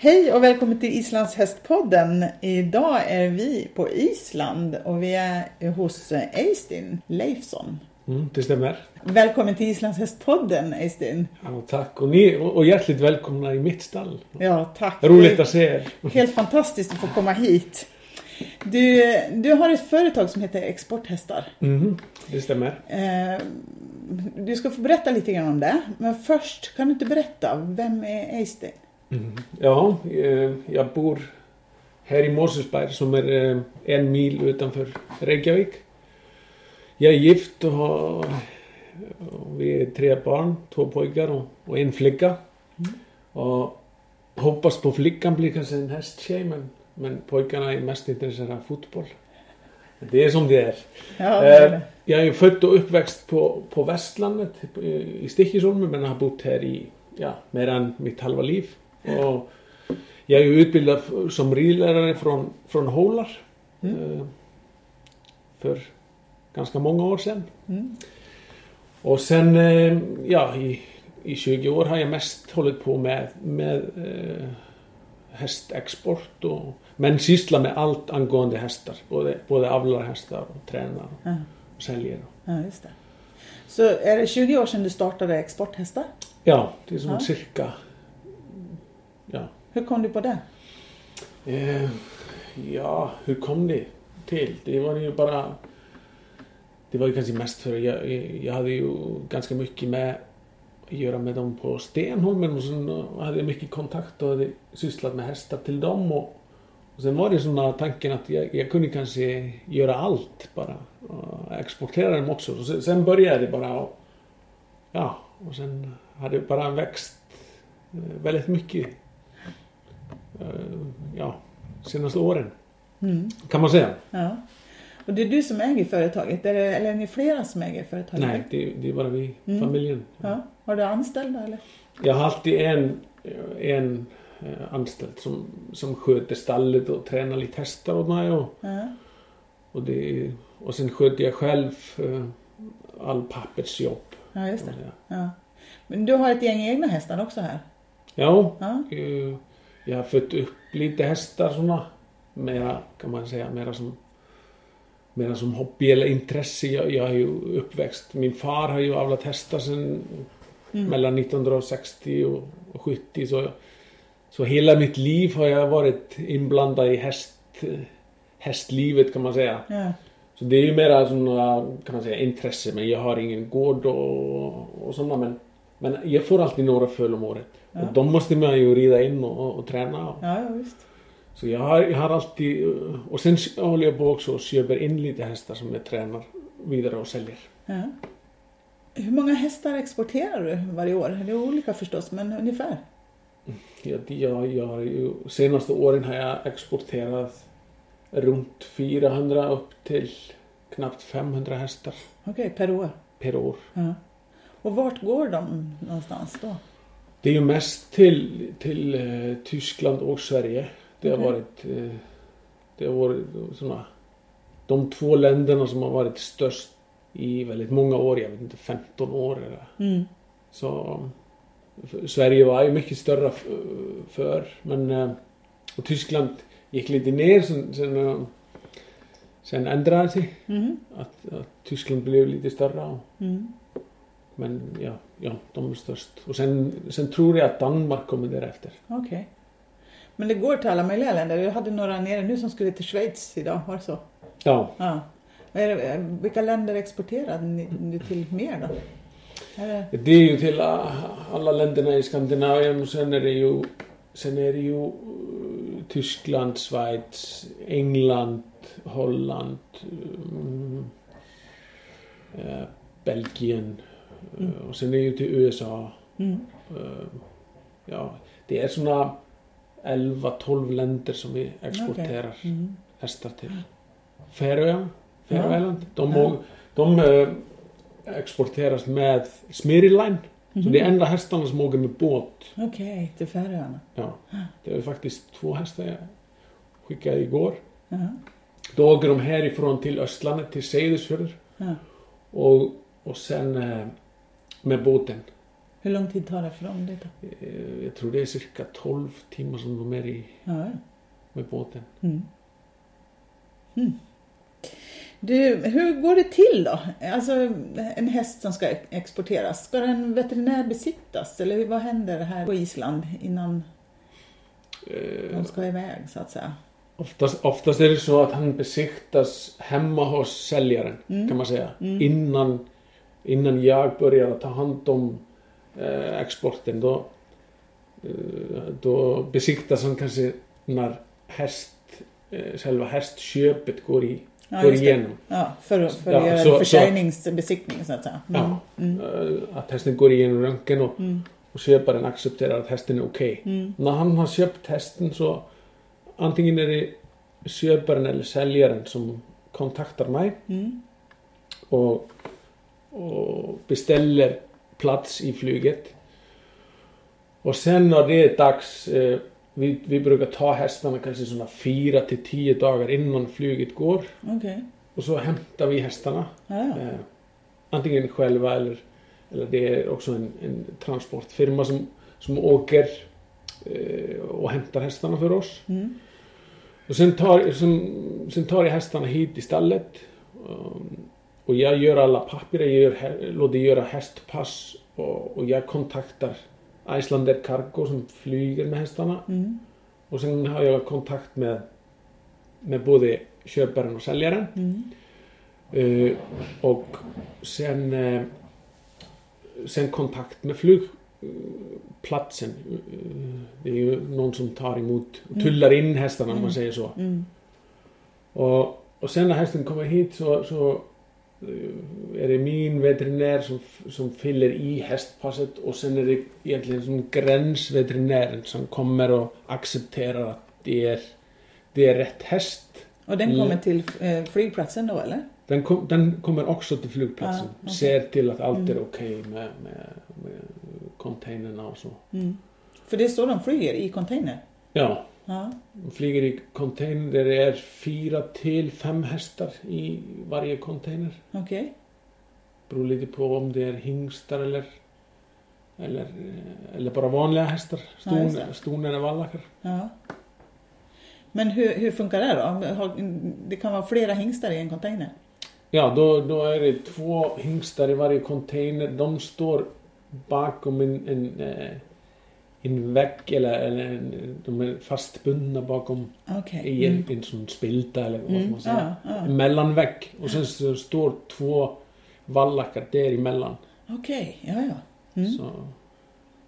Hej och välkommen till Islands hästpodden. Idag är vi på Island och vi är hos Eystein Leifsson. Det stämmer. Välkommen till Islands hästpodden, Eystein. Ja, tack. Och hjärtligt välkomna i mitt stall. Ja, tack. Roligt att se er. Helt fantastiskt att få komma hit. Du har ett företag som heter Exporthästar. Det stämmer. Du ska få berätta lite grann om det. Men först, kan du inte berätta, vem är Eystein? Ja, jag bor här i Mossisby som är 1 mil utanför Reykjavik. Jag är gift och har, vi är 3 barn, 2 pojkar och en flicka. Och hoppas på flickan blir kanske en hästtjej, men pojkarna är mest intresserade av fotboll. Det är som det är. Ja, det är det. Jag är född och uppväxt på västlandet i Stikisholm, men har bott här i mer än mitt halva liv. Och jag är utbildad som ridlärare från Hólar för ganska många år sedan. Och sen i 20 år har jag mest hållit på med hästexport, men sysslar med allt angående hästar, både avlar hästar och tränar och säljer. Ja, just det. Så är det 20 år sedan du startade Exporthästar? Ja, det är som cirka. Ja. Hur kom du på det? Hur kom det till? Det var ju kanske mest för jag hade ju ganska mycket med att göra med dem på Stenholmen, och sen hade jag mycket kontakt och hade sysslat med hästar till dem, och sen var det såna tanken att jag kunde kanske göra allt bara och exportera dem också. Och sen började det bara och sen hade det bara växt väldigt mycket senaste åren kan man säga. Ja. Och det är du som äger företaget, eller är ni flera som äger företaget? Nej, det är bara vi, familjen. Ja. Har du anställda eller? Jag har alltid en anställd som sköter stallet och tränar lite hästar åt mig, och sen sköter jag själv all pappersjobb. Ja, just det. Ja. Men du har ett gäng egna hästar också här? Ja. Jag har fött upp lite hästar såna, mera kan man säga, mera som hobby eller intresse. Jag har ju uppväxt, min far har ju avlat hästar sedan mellan 1960 och 70, så hela mitt liv har jag varit inblandad i hästlivet kan man säga. Ja. Så det är ju mera såna, kan man säga, intresse, men jag har ingen gård och såna, men jag får alltid några föl om året. Ja. Och de måste man ju rida in och träna. Ja, visst. Så jag har alltid, och sen håller jag på också och köper in lite hästar som jag tränar vidare och säljer. Ja. Hur många hästar exporterar du varje år? Det är olika förstås, men ungefär? Ja, jag senaste åren har jag exporterat runt 400 upp till knappt 500 hästar. Okej, per år? Per år. Ja. Och vart går de någonstans då? Det är ju mest till Tyskland och Sverige. Det har varit såna, de 2 länderna som har varit störst i väldigt många år, jag vet inte, 15 år eller. Så Sverige var ju mycket större för, men och Tyskland gick lite ner sen ändrade sig. Att Tyskland blev lite större. Men ja, de är störst. Och sen tror jag att Danmark kommer därefter. Okej. Men det går till alla möjliga länder. Jag hade några nere nu som skulle till Schweiz idag, var det så? Ja. Vilka länder exporterar du till mer då? Det är ju till alla länderna i Skandinavien, och sen är det ju Tyskland, Schweiz, England, Holland, Belgien. Och sen är ju till USA. Det är såna 11-12 länder som vi exporterar hästar till. Färöland. De exporteras med Smiril. Så det är enda hästarna som åker med båt. Okej, till Färöarna. Ja, det är faktiskt 2 hästar jag skickade igår. Då åker de härifrån till Östlandet, till Seyðisfjörður. Och sen med båten Hur lång tid tar det från det då? Jag tror det är cirka 12 timmar som de är i med båten. Mm. Mm. Du, hur går det till då? Alltså en häst som ska exporteras, ska den veterinär besittas? Eller vad händer här på Island innan de ska iväg så att säga? Oftast är det så att han besiktas hemma hos säljaren kan man säga. Mm. Innan jag börjar ta hand om exporten då besiktas han kanske när själva hästköpet går igenom. Ja, för att göra försäljningsbesiktning så att säga. Mm. Ja, att hästen går igenom röntgen och köparen accepterar att hästen är okej. Mm. När han har köpt hästen så antingen är det köparen eller säljaren som kontaktar mig och beställer plats i flyget. Och sen när det är dags, vi brukar ta hästarna kanske såna 4 till 10 dagar innan flyget går. Okay. Och så hämtar vi hästarna. Antingen själva eller det är också en transportfirma som åker och hämtar hästarna för oss. Mm. Och sen tar jag hästarna hit i stallet. Och jag gör alla papper, låter göra hästpass och jag kontaktar Icelandair Cargo som flyger med hästarna. Mm. Och sen har jag kontakt med både köparen och säljaren. Mm. Och sen kontakt med flygplatsen. Det är ju någon som tar emot och tullar in hästarna om man säger så. Mm. Och sen när hästen kommer hit så är det min veterinär som fyller i hästpasset och sen är det egentligen som gränsveterinären som kommer och accepterar att det är rätt häst. Och den kommer till flygplatsen då eller? Den kommer också till flygplatsen. Ah, okay. Ser till att allt är okej med containerna och så. Mm. För det står de flyger i container? Ja. De flyger i container där det är 4 till 5 hästar i varje container. Okej. Okay. Beror lite på om det är hingstar eller bara vanliga hästar. Stoner och vallakar. Ja. Men hur funkar det då? Det kan vara flera hingstar i en container? Ja, då är det 2 hingstar i varje container. De står bakom en vägg eller de är fastbundna bakom i en sån spilta eller vad man säger. En mellanvägg och sen så står 2 vallakar där emellan. Okej.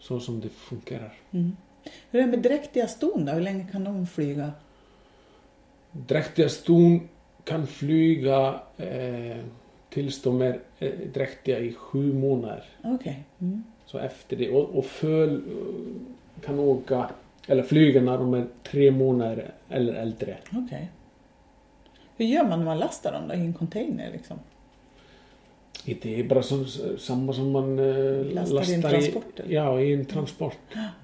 Så som det fungerar. Mm. Hur är det med dräktiga ston då? Hur länge kan de flyga? Dräktiga ston kan flyga tills de är dräktiga i 7 månader. Okej. Mm. Så efter det och föl kan åka eller flyga när de är 3 månader eller äldre. Okej. Hur gör man när man lastar dem då i en container liksom? Det är bara samma som man lastar i en transport. I en transport.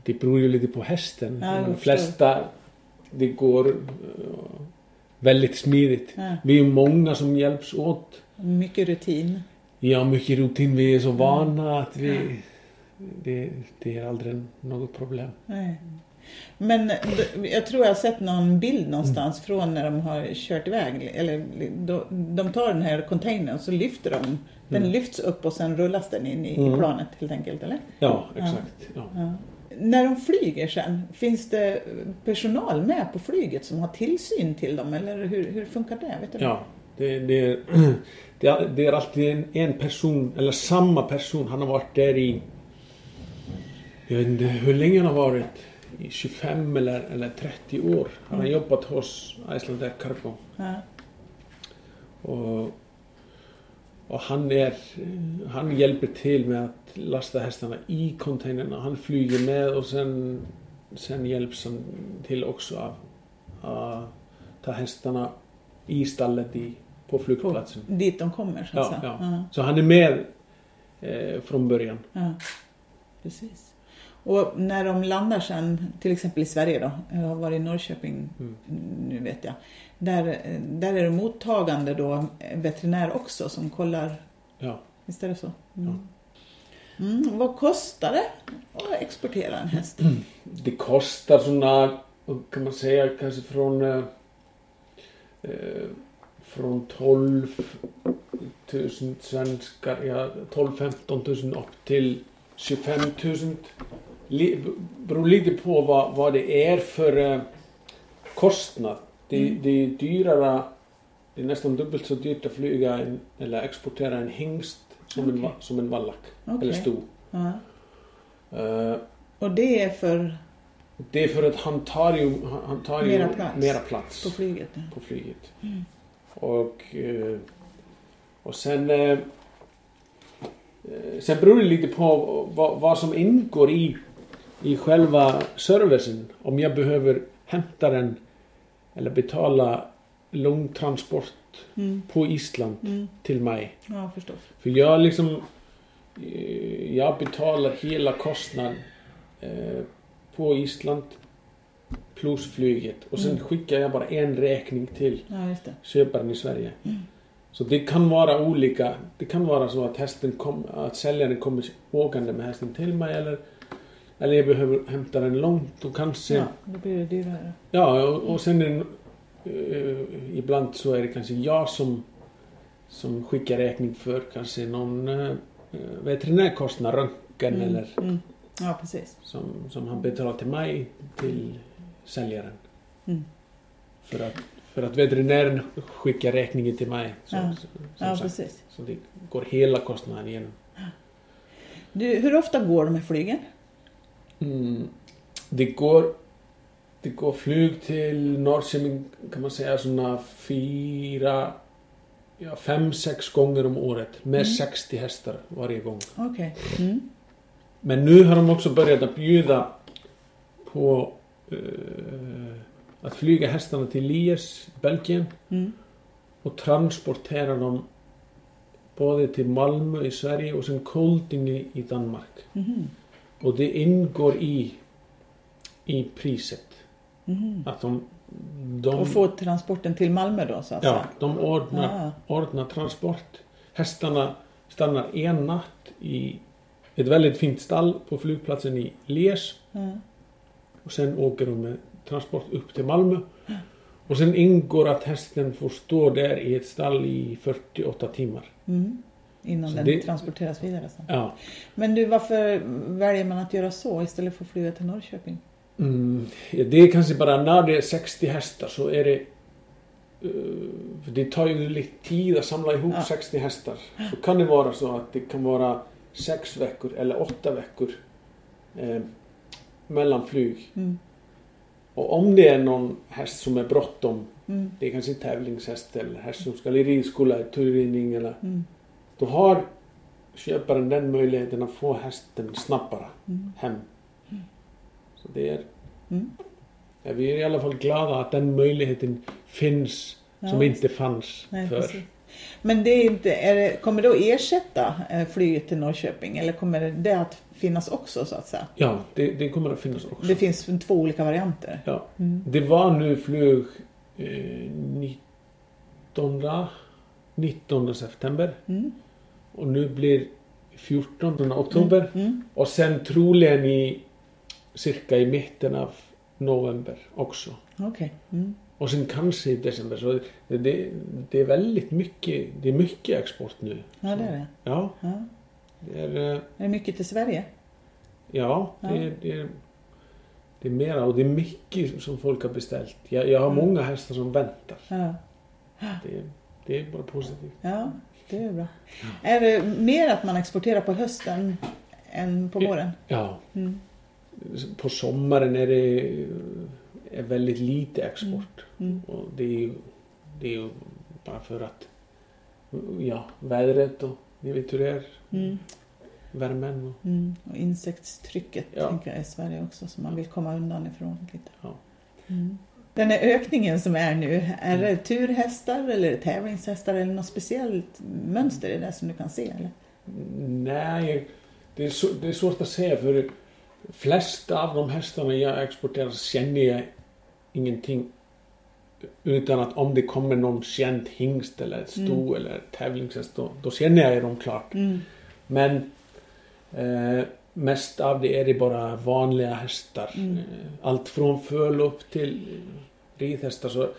Det beror ju lite på hästen. Ja, de flesta det går väldigt smidigt. Ja. Vi är många som hjälps åt. Mycket rutin. Ja, mycket rutin. Vi är så vana att vi... Ja. Det är aldrig något problem. Nej. Men jag tror jag har sett någon bild någonstans från när de har kört iväg. Eller de tar den här containern och så lyfter de. Den lyfts upp och sen rullas den in i planet helt enkelt, eller? Ja, exakt. Ja. När de flyger sen, finns det personal med på flyget som har tillsyn till dem? Eller hur funkar det? Vet du? Ja, det är alltid en person, eller samma person. Han har varit där i... Jag vet inte hur länge han har varit, i 25 eller 30 år. Han har jobbat hos Icelandair Cargo. Ja. Och han hjälper till med att lasta hästarna i containerna. Han flyger med och sen hjälps han till också att ta hästarna i stallet på flygplatsen. Dit de kommer så att säga. Ja. Så han är med från början. Ja, precis. Och när de landar sen, till exempel i Sverige då, jag har varit i Norrköping nu vet jag, där är det mottagande då veterinär också som kollar, visst är det så? Mm. Ja. Mm, vad kostar det att exportera en häst? Det kostar sådana, kan man säga, kanske från 12 000 svenskar, ja, 12-15 000 upp till 25 000. Beror lite på vad det är för kostnad. Det är dyrare, det är nästan dubbelt så dyrt att flyga eller exportera en hingst som en vallack eller stor. Uh-huh. Och det är för? Det är för att han tar ju mera plats på flyget. Ja. På flyget. Mm. Och sen beror det lite på vad som ingår i själva servicen. Om jag behöver hämta den eller betala långtransport på Island till mig. Ja, förstås. För jag jag betalar hela kostnaden på Island plus flyget. Och sen skickar jag bara en räkning till köparen i Sverige. Mm. Så det kan vara olika. Det kan vara så att att säljaren kommer åkande med hästen till mig eller jag behöver hämta den långt och kanske... Ja, då blir det dyrare. Ja, och sen är det, ibland så är det kanske jag som skickar räkning för kanske någon veterinärkostnad, röntgen eller... Mm. Ja, precis. Som han betalar till mig, till säljaren. Mm. För att veterinären skickar räkningen till mig. Så precis. Så det går hela kostnaden igenom. Du, hur ofta går du med flygen? Det går flyg till Norrköping, kan man säga, såna 5-6 gånger om året med 60 hästar varje gång. Okej. Okay. Mm. Men nu har de också börjat att bjuda på att flyga hästarna till Liège, Belgien, och transportera dem både till Malmö i Sverige och sen Kolding i Danmark. Mm. Och det ingår i priset. Mm. Att och få transporten till Malmö då, så att säga. Ja, de ordnar transport. Hästarna stannar en natt i ett väldigt fint stall på flygplatsen i Liège. Mm. Och sen åker de med transport upp till Malmö. Mm. Och sen ingår att hästen får stå där i ett stall i 48 timmar. Mm. Innan den transporteras vidare sen. Ja. Men du, varför väljer man att göra så istället för att flyga till Norrköping? Ja, det är kanske bara när det är 60 hästar så är det... För det tar ju lite tid att samla ihop 60 hästar. Så kan det vara så att det kan vara 6 veckor eller 8 veckor mellan flyg. Mm. Och om det är någon häst som är bråttom, det är kanske en tävlingshäst eller häst som ska i ridskola, turridning eller... Då har köparen den möjligheten att få hästen snabbare hem. Mm. Så det är... Ja, vi är i alla fall glada att den möjligheten finns som inte fanns förr. Men det är inte, kommer det att ersätta flyget till Norrköping? Eller kommer det att finnas också, så att säga? Ja, det kommer att finnas också. Det finns 2 olika varianter. Ja. Mm. Det var nu flyg 19 september. Och nu blir 14 oktober. Och sen troligen cirka i mitten av november också. Okay. Och sen kanske i december. Så det är väldigt mycket. Det är mycket export nu. Ja, det är det. Ja. Ja. Är det mycket till Sverige? Ja, det är mera. Och det är mycket som folk har beställt. Jag har många hästar som väntar. Ja. Det är bara positivt. Ja, det är bra. Ja. Är det mer att man exporterar på hösten än på våren? Ja. På sommaren är det väldigt lite export. Och det är ju bara för att vädret och ni vet hur det är. Värmen och insektstrycket tänker jag i Sverige också, som man vill komma undan ifrån lite. Ja. Den här ökningen som är nu, är det turhästar eller tävlingshästar eller något speciellt mönster i det som du kan se? Eller? Nej, det är svårt att säga, för flesta av de hästarna jag exporterar känner jag ingenting, utan att om det kommer någon känd hingst eller sto eller tävlingshäst, då känner jag dem klart. Men Mest av det är det bara vanliga hästar. Mm. Allt från föl upp till ridhästar.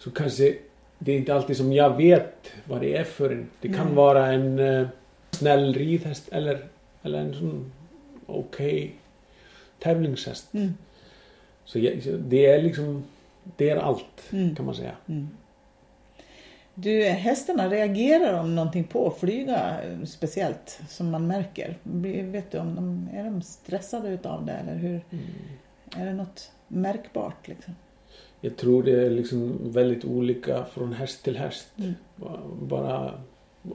Så kanske det är inte alltid som jag vet vad det är för en. Det kan vara en snäll ridhäst eller en sån okej tävlingshäst. Mm. Så det är liksom, det är allt kan man säga. Mm. Du, hästarna reagerar om någonting på flyga speciellt som man märker. Vet du om de är stressade utav det eller hur? Mm. Är det något märkbart liksom? Jag tror det är liksom väldigt olika från häst till häst. Mm. Bara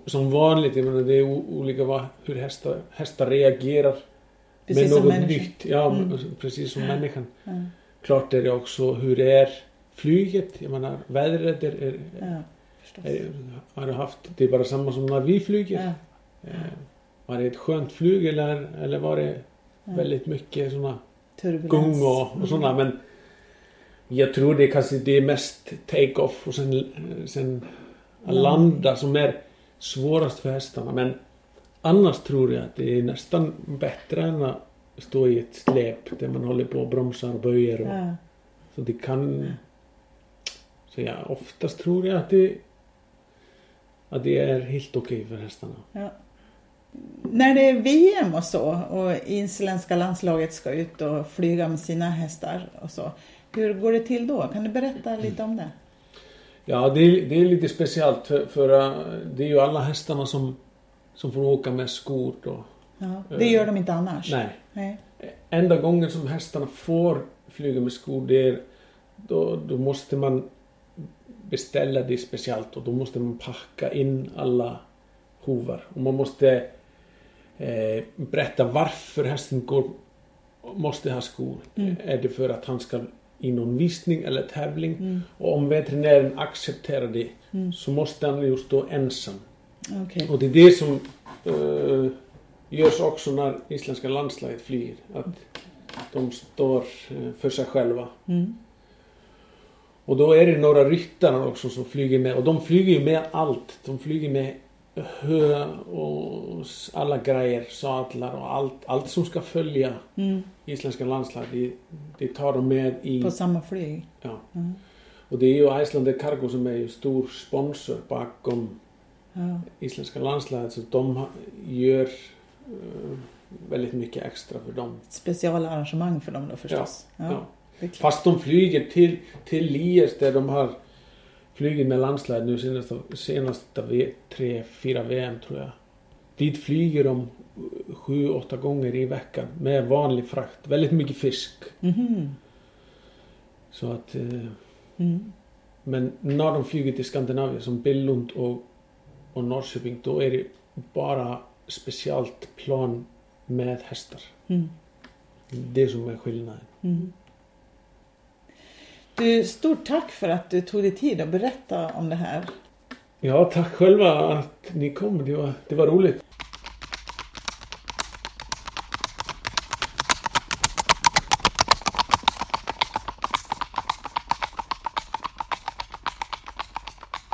som vanligt, jag menar, det är olika hur hästar reagerar precis med något nytt. Ja, precis som människan. Mm. Klart är det också hur är flyget, jag menar vädret är har haft, det är bara samma som när vi flyger. Ja. Var det ett skönt flyg eller var det väldigt mycket såna turbulens och såna, men jag tror det är kanske det är mest take off och sen landa som är svårast för hästarna, men annars tror jag att det är nästan bättre än att stå i ett släp där man håller på och bromsar och böjer och, så det kan så ja, oftast tror jag att det är helt okej för hästarna. Ja. När det är VM och så och isländska landslaget ska ut och flyga med sina hästar och så. Hur går det till då? Kan du berätta lite om det? Ja, det är lite speciellt för det är ju alla hästarna som får åka med skor då. Ja, det gör de inte annars. Nej. Enda gången som hästarna får flyga med skor det är då måste man beställa det speciellt och då måste man packa in alla hovar och man måste berätta varför hästen måste ha skor. Är det för att han ska i någon visning eller tävling och om veterinären accepterar det så måste han ju stå ensam. Okay. Och det är det som görs också när isländska landslaget flyger, att de står för sig själva. Och då är det några ryttare också som flyger med. Och de flyger ju med allt. De flyger med hö och alla grejer, sadlar och allt som ska följa isländska landslag. Det tar de med i... På samma flyg? Ja. Mm. Och det är ju Icelandair Cargo som är ju stor sponsor bakom isländska landslaget. Så de gör väldigt mycket extra för dem. Speciella arrangemang för dem då förstås. Ja. Fast de flyger till Liège där de har flugit med landslaget nu senaste 3-4 VM tror jag. Dit flyger de 7-8 gånger i veckan med vanlig frakt. Väldigt mycket fisk. Mm-hmm. Så att men när de flyger till Skandinavien som Billund och Norrköping då är det bara speciellt plan med hästar. Mm. Det som är skillnaden. Mm. Du, stort tack för att du tog dig tid att berätta om det här. Ja, tack själva att ni kom. Det var roligt.